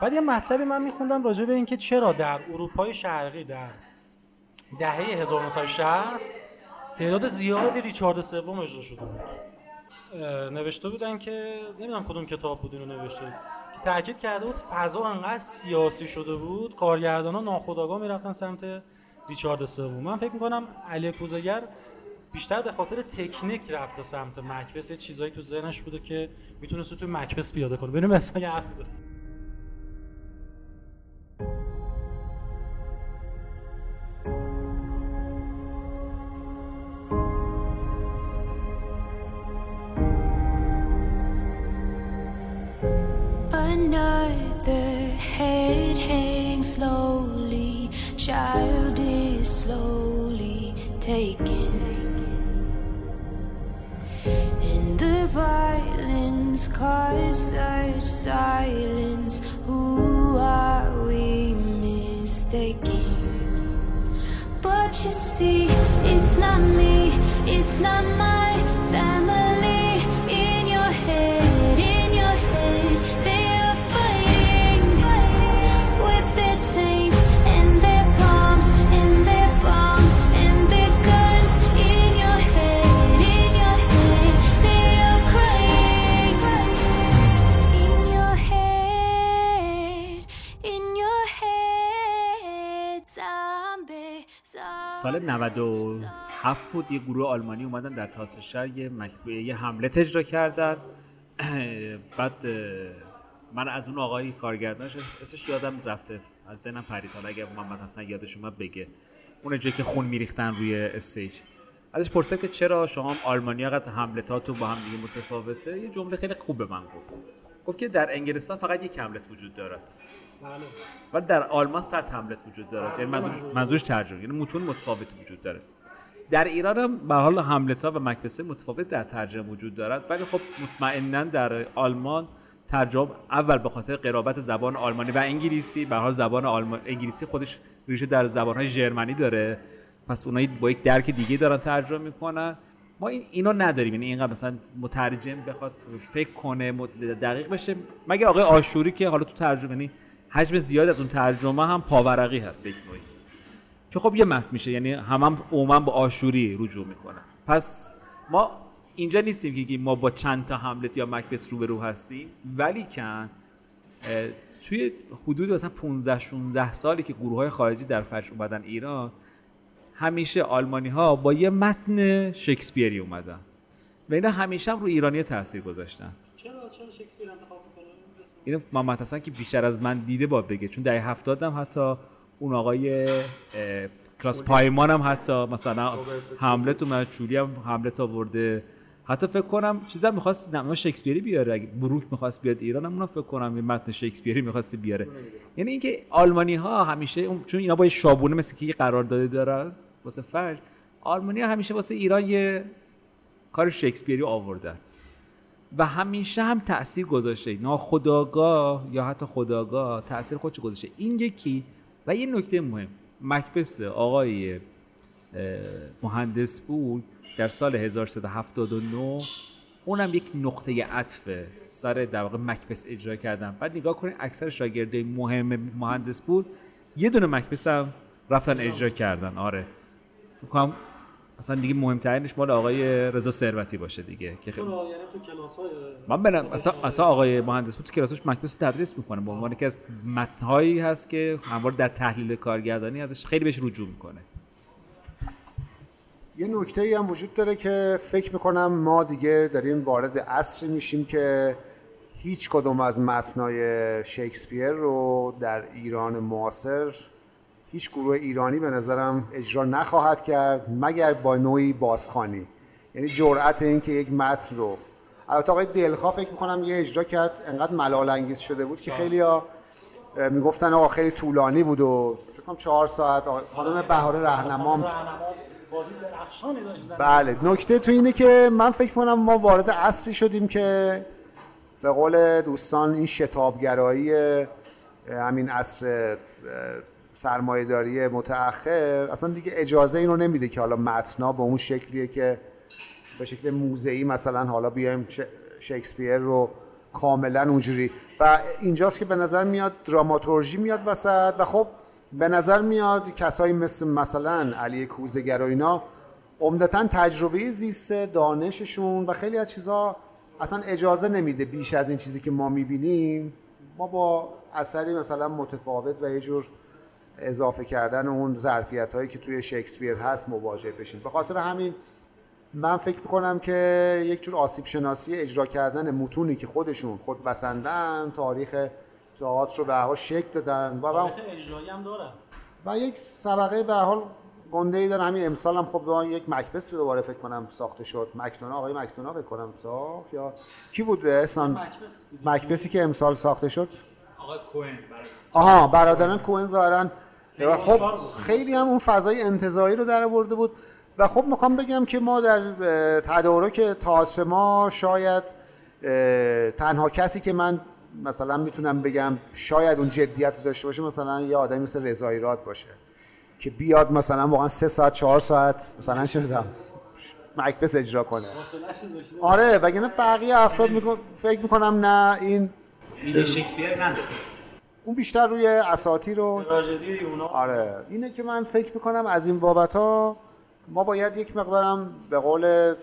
بعد یه مطلبی من میخوندم راجع به اینکه چرا در اروپای شرقی در دهه 1960 تعداد زیادی ریچارد سوم اجرا شده بود. نوشته بودن که نمیدونم کدوم کتاب بود اینو نوشته که تاکید کرده بود فضا انقدر سیاسی شده بود کارگردانا ناخودآگاه میرفتن سمت ریچارد سوم. من فکر میکنم علی کوزهگر بیشتر به خاطر تکنیک رفته سمت مکبث، یه چیزایی تو ذهنش بوده که میتونسته تو مکبث پیاده کنه. ببینیم اصلا یه حرفی داره. Another head hangs slowly, child is slowly taken. The violence caused such silence. Who are we mistaking? But you see, it's not me, it's not my family. In your head, in your head, they are fighting with their tanks and their bombs and their bombs and their guns. In your head, in your head, they سال 97 بود یه گروه آلمانی اومدن در تئاتر شهر یه حملت اجرا کردن. بعد من از اون آقای کارگردانش اسمش یادم رفته، از ذهنم پرید، حالا اگه محمد حسن یادش اومد بگه. اون جایی که خون میریختن روی استیج ازش پرسیدم که چرا شما آلمانی‌ها قد حملتاتون با هم دیگه متفاوته. یه جمله خیلی خوب به من گفت که در انگلستان فقط یک حملت وجود دارد و در آلمان 100 حملت وجود دارد. یعنی منظورش ترجمه، یعنی متون متفاوت وجود داره. در ایران هم به حال حملت‌ها و مکبث‌های متفاوت در ترجمه وجود دارد، ولی خب مطمئناً در آلمان ترجمه اول به خاطر قرابت زبان آلمانی و انگلیسی، به حال زبان انگلیسی خودش ریشه در زبان‌های ژرمنی داره، پس اونایی با یک درک دیگه دارن ترجمه می‌کنن. ما اینو نداریم، یعنی اینقدر مثلا مترجم بخواد فکر کنه دقیق بشه، مگه آقای آشوری که حالا تو ترجمه یعنی حجم زیاد از اون ترجمه هم پاورقی هست به یک نوعی که خب یه متن میشه، یعنی هم عموما به آشوری رجوع میکنن. پس ما اینجا نیستیم که ما با چند تا هملت یا مکبث روبرو هستیم، ولی کن توی حدود مثلا 15-16 سالی که گروهای خارجی در فرش اومدن ایران، همیشه آلمانی ها با یه متن شکسپیری اومدن و اینا همیشه هم رو ایرانی تاثیر گذاشتن. چرا شکسپیر انتخاب میکنن؟ اینو محمد حسن که بیشتر از من دیده با بگه، چون دهه 70 هم حتی اون آقای کلاس پایمان هم حتی مثلا حملت و چولی هم حملت آورده، حتی فکر کنم چیزا می‌خواست نمای شکسپیری بیاره، اگه بروک می‌خواست بیاد ایران هم اونم فکر کنم یه متن شکسپیری می‌خواست بیاره. یعنی اینکه آلمانی‌ها همیشه چون اینا با یه شابونه مثل که یه قرارداد دارن واسه فرج، آلمانی‌ها همیشه واسه ایران یه کار شکسپیری آوردن و همیشه هم تأثیر گذاشته، ناخودآگاه یا حتی خودآگاه تأثیر خودش گذاشته. این یکی و یه نکته مهم، مکبث آقای مهندس پور در سال 1379 اونم یک نقطه عطفه، سر در واقع مکبث اجرا کردم. بعد نگاه کنید اکثر شاگردای مهم مهندس پور یه دونه مکبث هم رفتن اجرا کردن. آره فکر کنم اصلا دیگه مهمترینش مال آقای رضا سهرمتی باشه دیگه که خیلی یعنی تو کلاس‌های من بنام اصلا آقای مهندس پور تو کلاسش مکبث تدریس میکنه به عنوان یکی از متن‌هایی هست که همواره در تحلیل کارگردانی ازش خیلی بهش رجوع میکنه. یه نکته‌ای هم وجود داره که فکر می‌کنم ما دیگه داریم وارد عصری میشیم که هیچ کدوم از متن‌های شکسپیر رو در ایران معاصر هیچ گروه ایرانی به نظرم اجرا نخواهد کرد مگر با نوعی بازخوانی، یعنی جرأت این که یک متن رو، البته آقای دلخا فکر می‌کنم یه اجرا کرد انقدر ملال انگیز شده بود که خیلی‌ها میگفتن آقا خیلی طولانی بود و فکر کنم 4 ساعت. خانم بهاره رهنما بازی درخشانی داشتن. بله، نکته تو اینه که من فکر کنم ما وارد عصری شدیم که به قول دوستان این شتابگرایی همین عصر سرمایه‌داری متأخر اصلا دیگه اجازه این رو نمیده که حالا متنا به اون شکلیه که به شکل موزه‌ای مثلا حالا بیایم شکسپیر رو کاملا اونجوری، و اینجاست که به نظر میاد دراماتورژی میاد وسط و خب به نظر میاد کسایی مثل مثلا علی کوزهگر و اینا عمدتاً تجربه زیست دانششون و خیلی از چیزها اصلا اجازه نمیده بیش از این چیزی که ما میبینیم ما با اثری مثلا متفاوت و یه جور اضافه کردن اون ظرفیت هایی که توی شکسپیر هست مواجه بشیم. به خاطر همین من فکر میکنم که یک جور آسیب شناسی اجرا کردن متونی که خودشون خود بسندن تاریخ تئاتر رو به حال شکل دادن و اجرایی هم دارن و یک سبقه به حال گنده‌ای دارن. همین امسال هم خب به یک مکبث دوباره فکر کنم ساخته شد، آقای مکدوناغ فکر کنم ساخت، یا کی بود احسان؟ مکبثی که امسال ساخته شد آقای کوئن، آها برادران کوئن ظاهرا. خب خیلی هم اون فضای انتزاعی رو در آورده بود و خب میخوام بگم که ما در تدارک تئاتر ما شاید تنها کسی که من مثلا میتونم بگم شاید اون جدیت رو داشته باشه مثلا یه آدمی مثل رضا ایراد باشه که بیاد مثلا واقعا 3 ساعت 4 ساعت مثلا شده مکبث اجرا کنه. آره وگرنه بقیه افراد فکر میکنم نه این شکسپیر نداره، اون بیشتر روی اساطیر رو تراژدی یونان. آره اینه که من فکر میکنم از این بابت‌ها ما باید یک مقدارم به قول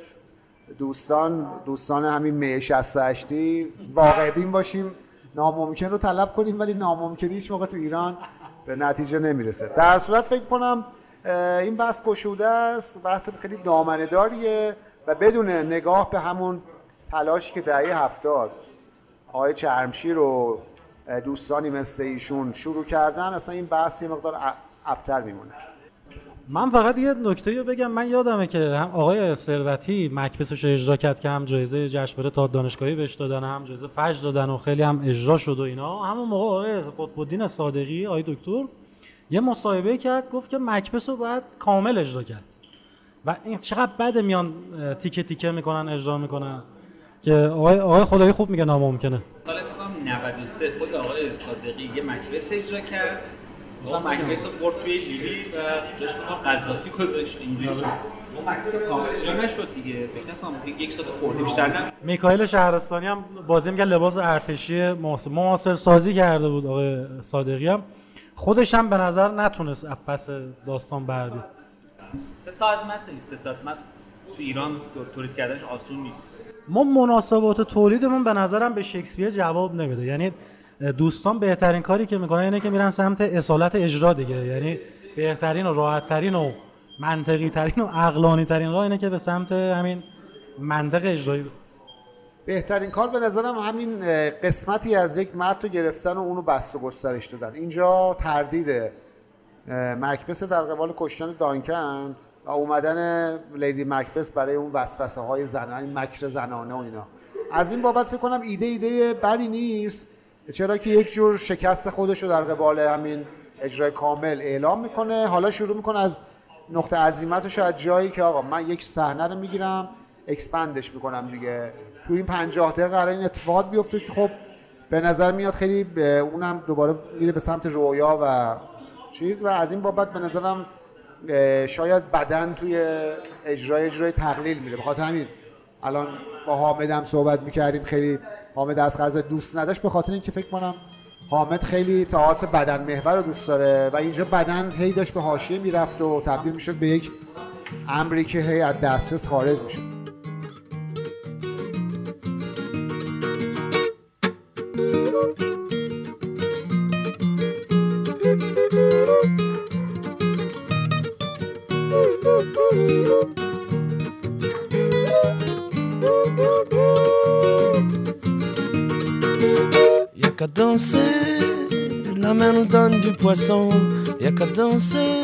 دوستان همین می 68 واقع بین باشیم، ناممکن رو طلب کنیم ولی ناممکنی هیچ موقع تو ایران به نتیجه نمیرسه. در صورت فکر کنم این بحث گشوده است، بحث خیلی دامنه داریه و بدون نگاه به همون تلاشی که دهه 70 آقای چرمشیر و دوستانی مثل ایشون شروع کردن اصلا این بحث یه مقدار ابتر میمونه. من فقط یه نکته‌ای رو بگم، من یادمه که هم آقای ثروتی مکبثش اجرا کرد که هم جایزه جشنواره تئاتر دانشگاهی بهش دادن هم جایزه فجر دادن و خیلی هم اجرا شد و اینا. همون موقع آقای قطب‌الدین صادقی آقای دکتر یه مصاحبه کرد گفت که مکبث رو باید کامل اجرا کرد و این چقدر بده میان تیکه تیکه میکنن اجرا میکنن که آقای خدایی خوب میگه ناممکنه. سال 93 خود آقای صادقی یه مکبث اجرا کرد مثلا مکبث رو برد توی لیلی و جاش فقط قذافی گذاشت اینجوری و مکبث کامل اجرا نشد دیگه. فکر نکنم یک ساعت خورده بیشتر نبود. میکائیل شهرستانی هم بازی می‌کرد لباس ارتشی معاصر سازی کرده بود آقای صادقی هم خودش هم به نظر نتونست پس داستان بردی. 3 ساعت تو ایران تولید کردنش آسون نیست. ما مناسبات تولیدمون به نظرم به شکسپیر جواب نمیده، یعنی دوستان بهترین کاری که میکنن اینه که میرن سمت اصالت اجرا دیگه، یعنی بهترین و راحتترین و منطقی ترین و عقلانی ترین راه اینه که به سمت همین منطق اجرایی. بهترین کار به نظرم همین قسمتی از یک متن گرفتن و اونو بست و گسترش دادن. اینجا تردید مکبث در قبال کشتن دانکن و اومدن لیدی مکبث برای اون وسوسه های زنانه، مکر زنانه و اینا. از این بابت فکر کنم ایده بدی نیست، چرا که یک جور شکست خودش رو در قبال همین اجرای کامل اعلام میکنه. حالا شروع میکنه از نقطه عزیمتش از جایی که آقا من یک صحنه رو میگیرم اکسپندش میکنم دیگه، تو این 50 دقیقه قرار این اتفاقات بیفته که خب به نظر میاد خیلی اونم دوباره میره به سمت رویا و چیز و از این بابت به نظرم شاید بدن توی اجرای تقلیل میره. بخاطر همین الان با حامد هم صحبت می‌کردیم، خیلی حامد از قضا دوست نداشت به خاطر اینکه فکر کنم حامد خیلی تئاتر بدن محور رو دوست داره و اینجا بدن هی داشت به حاشیه میرفت و تبدیل میشد به یک امری که هی از دسترس خارج میشد. Danser la main nous donne du poisson, y a qu'à danser.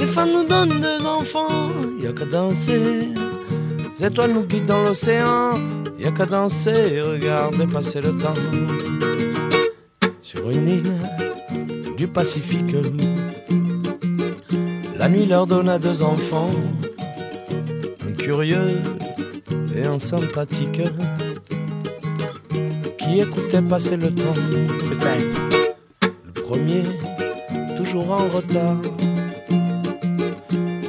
Les femmes nous donnent des enfants, y a qu'à danser. Les étoiles nous guident dans l'océan, y a qu'à danser. Regardez passer le temps sur une île du Pacifique. La nuit leur donna deux enfants, un curieux et un sympathique. Qui écoutait passer le temps, le premier toujours en retard,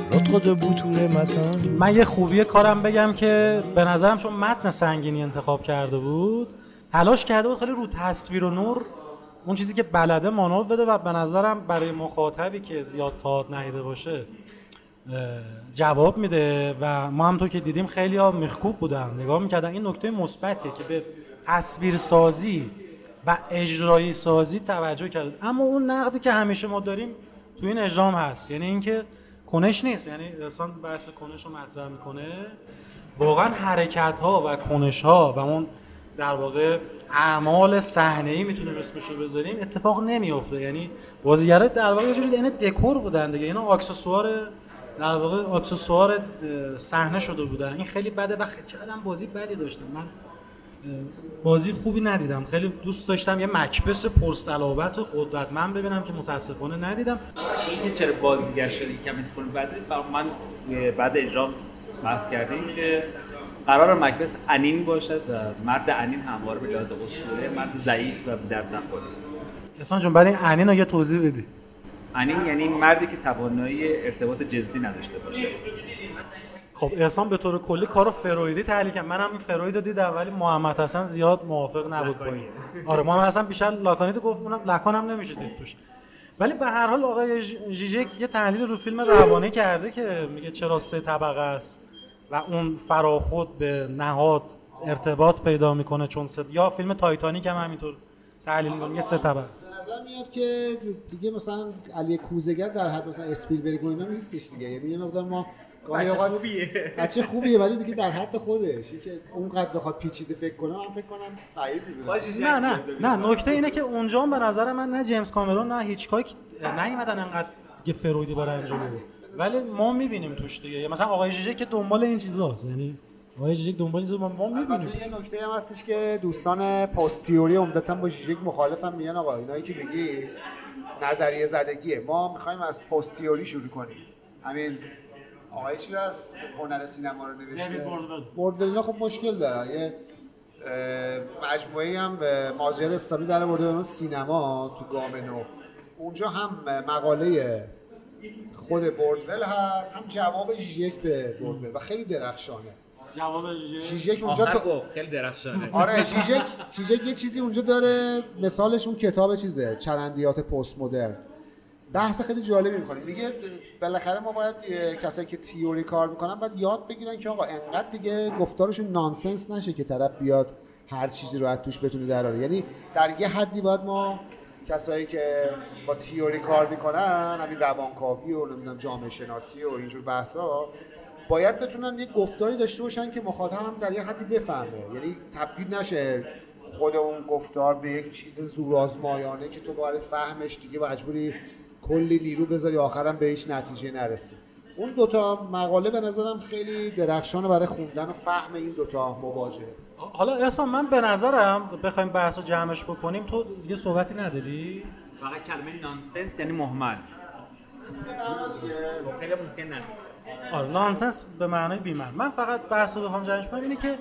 l'autre debout tous les matins. من یه خوبی کارم بگم که به نظرم چون متن سنگینی انتخاب کرده بود، تلاش کرده بود خیلی رو تصویر و نور اون چیزی که بلده مانو بده و به نظرم برای مخاطبی که زیاد تئاتر ندیده باشه جواب میده و ما هم تو که دیدیم خیلی ها میخکوب بودن نگاه میکردن. این نکته مثبتیه که به تصویر سازی و اجرایی سازی توجه کرد. اما اون نقدی که همیشه ما داریم تو این اجرام هست، یعنی اینکه کنش نیست، یعنی اصلا بحث کنش رو مطرح میکنه، واقعا حرکت ها و کنش ها و اون در واقع اعمال صحنه ای میتونیم اسمش رو بذاریم اتفاق نمیافته. یعنی بازیگرا در واقع یه جوری عین دکور بودن دیگه، اینا اکسسوار در واقع اکسسوار صحنه شده بودن. این خیلی بده و چقدرم بازی بدی داشتم. من بازی خوبی ندیدم، خیلی دوست داشتم یه مکبث پرصلابت و قدرتمند ببینم که متاسفانه ندیدم. اینکه چرا بازیگر شده یکم اسپول بده من بعد اجرا بحث کردیم که قرار مکبث انین باشد و مرد انین همواره به لحاظ اسطوره مرد ضعیف و به درد نخوره. احسان جون بعد این انین رو یه توضیح بدی. انین یعنی مردی که توانایی ارتباط جنسی نداشته باشه. خب احسان به طور کلی کارو فرویدی تحلیل کرد. منم این فروید رو دیدم ولی محمد حسن زیاد موافق نبود با این. آره محمد حسن بیشتر لاکانیت گفت، اونم لکانم نمیشه دید توش. ولی به هر حال آقای ژیژک یه تحلیل رو فیلم روانه کرده که میگه چرا سه طبقه است و اون فراخود به نهاد ارتباط پیدا میکنه چون سه، یا فیلم تایتانیک هم همینطور تعلیل می‌کنم یه سه طبقه. به نظر میاد که دیگه مثلا علی کوزهگر در حد مثلا اسپیلبرگ و اینا نیستش دیگه، یعنی یه مقدار ما بچه خوبیه ولی دیگه در حد خودش، اینکه اونقدر بخواد پیچیده فکر کنه من فکر کنم بعیده. نه نکته اینه که اونجا هم به نظر من نه جیمز کامرون نه هیچکاک نیومدن انقدر دیگه فرویدی باره انجام بده، ولی ما می‌بینیم توش دیگه. مثلا آقای ژیژک که دنبال این چیزاست، یعنی آقای ژیژک دنبال این چیزا ما می‌بینیم. یه نکته هم هستش که دوستان پست تئوری عمدتاً با ژیژک مخالفن، میگن آقا اینایی که میگی نظریه زدگیه، ما می‌خوایم از پست تئوری شروع کنیم. همین آقای چی هست؟ هنر سینما رو نوشته. بردویل. خب مشکل داره. یه مجموعه‌ای هم مازیار اسلامی در آورده به نام سینما تو گام نو. اونجا هم مقاله خود بردویل هست، هم جواب ژیژک به بردویل و خیلی درخشانه. جواب ژیژک اونجا تو خیلی درخشانه. آره ژیژک یه چیزی اونجا داره، مثالش اون کتاب چیزه، چرندیات پست مدرن. بحث خیلی جالبی می‌کنه. میگه بالاخره ما باید کسایی که تئوری کار می‌کنن باید یاد بگیرن که آقا انقدر دیگه گفتارشون نانسنس نشه که طرف بیاد هر چیزی رو از توش بتونه درآره. یعنی در یه حدی باید ما کسایی که با تئوری کار می‌کنن، همین روانکاوی و نمیدونم جامعه شناسی و اینجور بحثا، باید بتونن یه گفتاری داشته باشن که مخاطب هم در یه حدی بفهمه. یعنی تبدیل نشه خود اون گفتار به یک چیز زورآزمایانه که تو برای فهمش دیگه مجبوری کلی نیرو بذاری آخرم به هیچ نتیجه نرسی. اون دوتا مقاله به نظرم خیلی درخشانه برای خوندن و فهم این دوتا مواجهه. حالا احسان من به نظرم بخوایم بحثو جمعش بکنیم تو دیگه صحبتی نداری؟ فقط کلمه نانسنس یعنی مهمل. خیلی ممکن نه. آره نانسنس به معنای بی‌معنی. من فقط بحثو بخوام جمعش کنم اینه که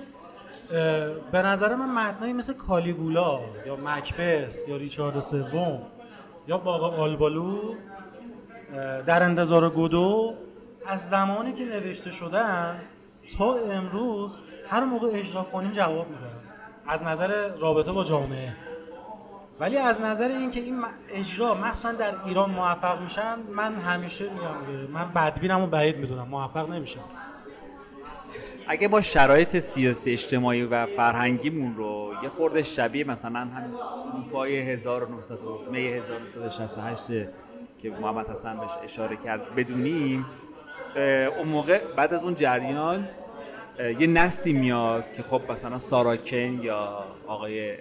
به نظر من متنایی مثل کالیگولا یا مکبث یا ریچارد سوم یا باغ آلبالو در انتظار گودو از زمانی که نوشته شدن تا امروز هر موقع اجرا کنیم جواب میده از نظر رابطه با جامعه، ولی از نظر اینکه این اجرا مثلا در ایران موفق میشن، من همیشه میگم من بدبینمو بعید میدونم موفق نمیشن. اگه با شرایط سیاسی اجتماعی و فرهنگیمون رو یه خورده شبیه مثلا همین اروپای 1968 که محمد حسن بهش اشاره کرد بدونیم، اون موقع بعد از اون جریان یه نسلی میاد که خب مثلا ساراکن یا آقای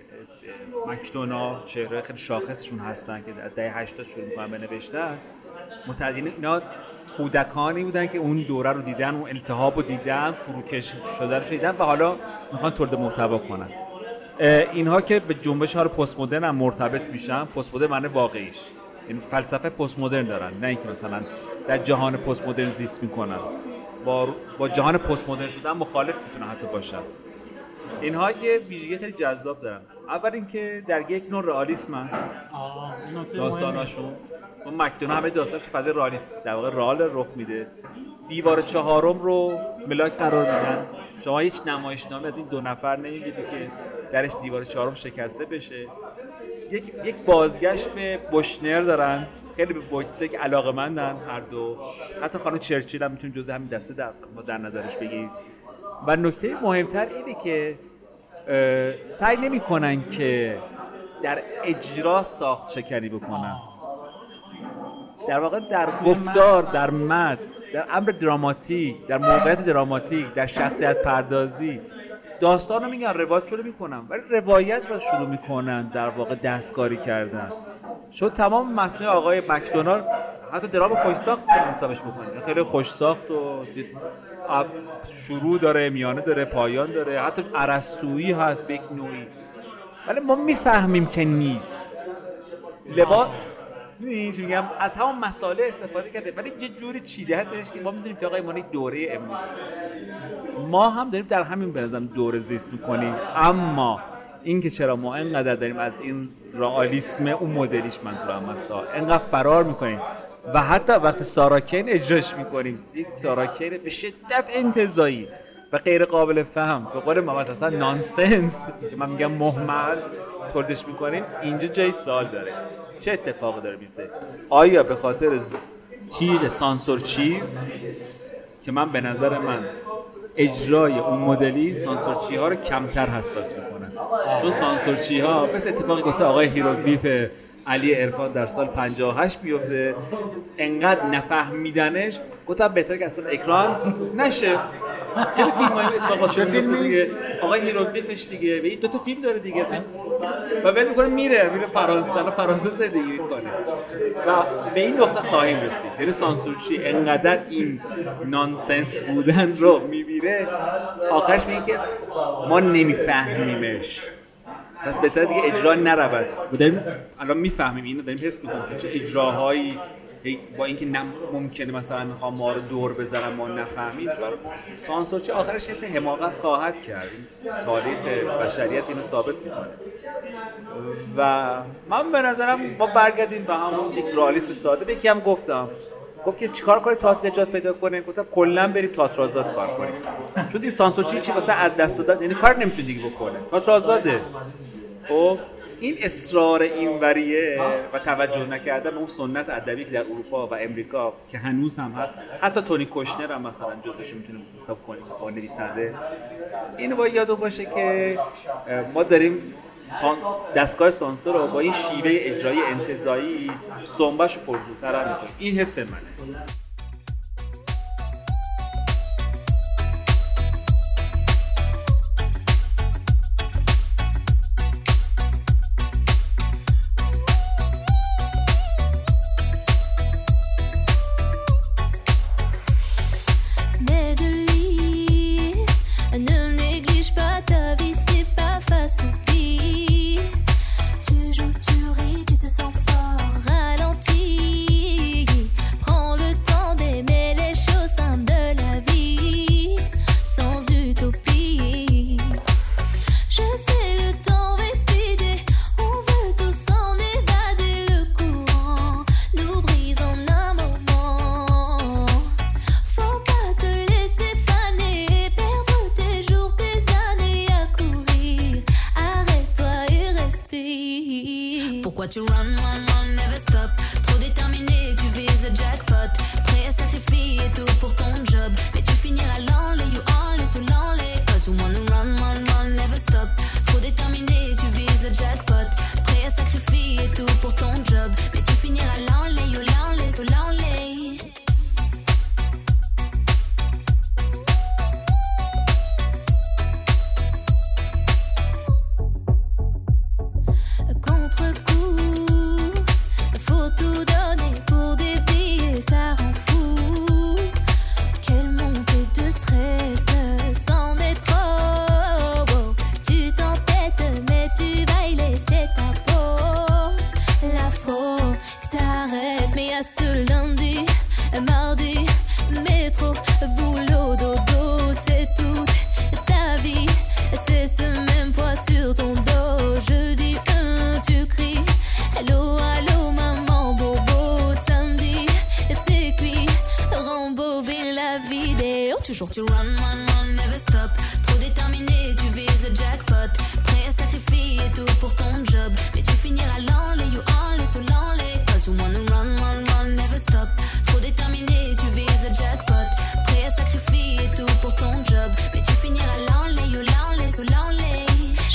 مکدوناغ چهره خیلی شاخصشون هستن که در دهه 80 شروع می‌کنن به نوشتن. متعددین اینا کودکانی بودن که اون دوره رو دیدن، اون التهاب رو دیدن، فروکش شده رو دیدن و حالا میخوان تولید محتوا کنن. اینها که به جنبش ها پست مدرن هم مرتبط میشن، پست مدرن معنی واقعیش یعنی فلسفه پست مدرن دارن، نه اینکه مثلا در جهان پست مدرن زیست میکنن، با جهان پست مدرن شدن مخالف میتونن حتی باشن. اینها یه ویژگی خیلی جذاب دارن. اول اینکه در یک نوع رئالیسم داستاناشون و مکدوناغ همه داستانش فضای رئالیست در واقع رئال رخ میده. دیوار چهارم رو ملاک قرار میدن. شما هیچ نمایشنامه از این دو نفر نمیدید که درش دیوار چهارم شکسته بشه. یک بازگشت به بوشنر دارن، خیلی به وایتسک علاقه‌مندن هر دو. حتی خانم چرچیل هم میتونیم جزء همین دسته در نظرش بگیریم. و نکته مهمتر اینه که سعی نمی‌کنن که در اجرا ساخت شکنی بکنن. در واقع در گفتار، در متن، در امر دراماتیک، در موقعیت دراماتیک، در شخصیت پردازی داستان رو میگن، روایت شروع میکنن، ولی روایت رو شروع میکنن در واقع دستکاری کردن. شد تمام متن آقای مکدوناغ حتی درام خوشساخت حسابش بکنید، خیلی خوشساخت و شروع داره، میانه داره، پایان داره، حتی ارسطویی هست به یک نوعی، ولی ما میفهمیم که نیست. لباس میگم از همون مساله استفاده کرده، ولی یه جوری چیده‌اش که ما می‌دونیم که آقا ایمان یک دوره امروز ما هم داریم در همین بنظرم دوره زیست می‌کنیم. اما اینکه چرا ما اینقدر داریم از این رئالیسم اون مدلیش منظورم مسائل اینقدر فرار می‌کنیم و حتی وقت ساراکین اجراش می‌کنیم، یک ساراکین به شدت انتزاعی و غیر قابل فهم، به قول محمد حسن نانسنس که من میگم مهمل توردش می‌کنیم، اینجا جای سوال داره. چه اتفاقی داره میفته؟ آیا به خاطر تیر سانسور چیز که من به نظر من اجرای اون مدلی سانسورچی ها رو کمتر حساس میکنن، چون سانسورچی ها مثل اتفاقی که آقای هیروگلیف علی عرفان در سال 58 بیفته، انقدر نفهمیدنش گفتم بهتره که اصلا اکران نشه. خیلی فیلمای اتفاقات شده دیگه، آقای هیروگلیفش دیگه به این دو تا فیلم داره دیگه اصلا و ول میکنه میره فرانسه زندگی میکنه و به این نقطه خواهیم رسید. یعنی سانسورچی انقدر این نانسنس بودن رو میبیره آخرش میگه که ما نمیفهمیمش، پس بهتره دیگه اجرا نرود. ما داریم الان میفهمیم اینو، داریم حس میکنیم که چه اجراهایی با اینکه ممکنه مثلا میخوام ما رو دور بزنم ما نفهمیم. سانسور چه آخرش حس حماقت خواهد کرد، تاریخ بشریت اینو ثابت میکنه و من به نظرم با برگردیم به همون یک رئالیسم ساده. یکی هم گفت که چیکار کنه تئاتر نجات پیدا کنه، گفتم کلا بریم تئاتر آزاد کار کنیم چون این سانسور چی واسه از دست دادن یعنی کار نمیتونه دیگه بکنه، تئاتر آزاده. خب این اصرار اینوریه و توجه نکردن به اون سنت ادبی که در اروپا و امریکا که هنوز هم هست، حتی تونی کوشنر هم مثلا جزش میتونه حساب کنیم با نویسنده. اینو باید یادو باشه که ما داریم دستگاه سانسور رو با این شیوه اجرایی انتزاعی سنبش و پرزورتر هم میکنیم. این حس منه. Prends le temps but you run, run, run, never stop. Trop déterminé, tu vises le jackpot. Prêt à sacrifier tout pour ton job. Mais tu finiras l'enlé, you enlé, sous l'enlé. Cause you wanna run, run, run, never stop. Trop déterminé, tu vises le jackpot. Prêt à sacrifier tout pour ton job. Mais tu finiras l'enlé, you l'enlé, sous l'enlé. You run, run, run, never stop. Trop déterminé, tu vises le jackpot. Prêt à sacrifier tout pour ton job. Mais tu finiras l'enlé, you enlé, sous l'enlé. Cause you wanna run, run, run, never stop. Trop déterminé, tu vises le jackpot. Prêt à sacrifier tout pour ton job. Mais tu finiras l'enlé, you l'enlé, sous l'enlé.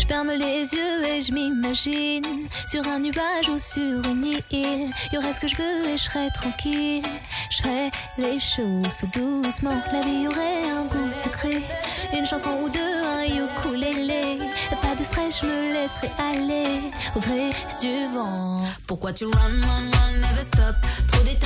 Je ferme les yeux et je m'imagine sur un nuage ou sur une île. Y'aurait ce que je veux et je serai tranquille. Je ferais les choses tout doucement. La vie aurait un goût sucré. Une chanson ou deux, un ukulélé. Pas de stress, je me laisserai aller au gré du vent. Pourquoi tu run, run, run, never stop? Trop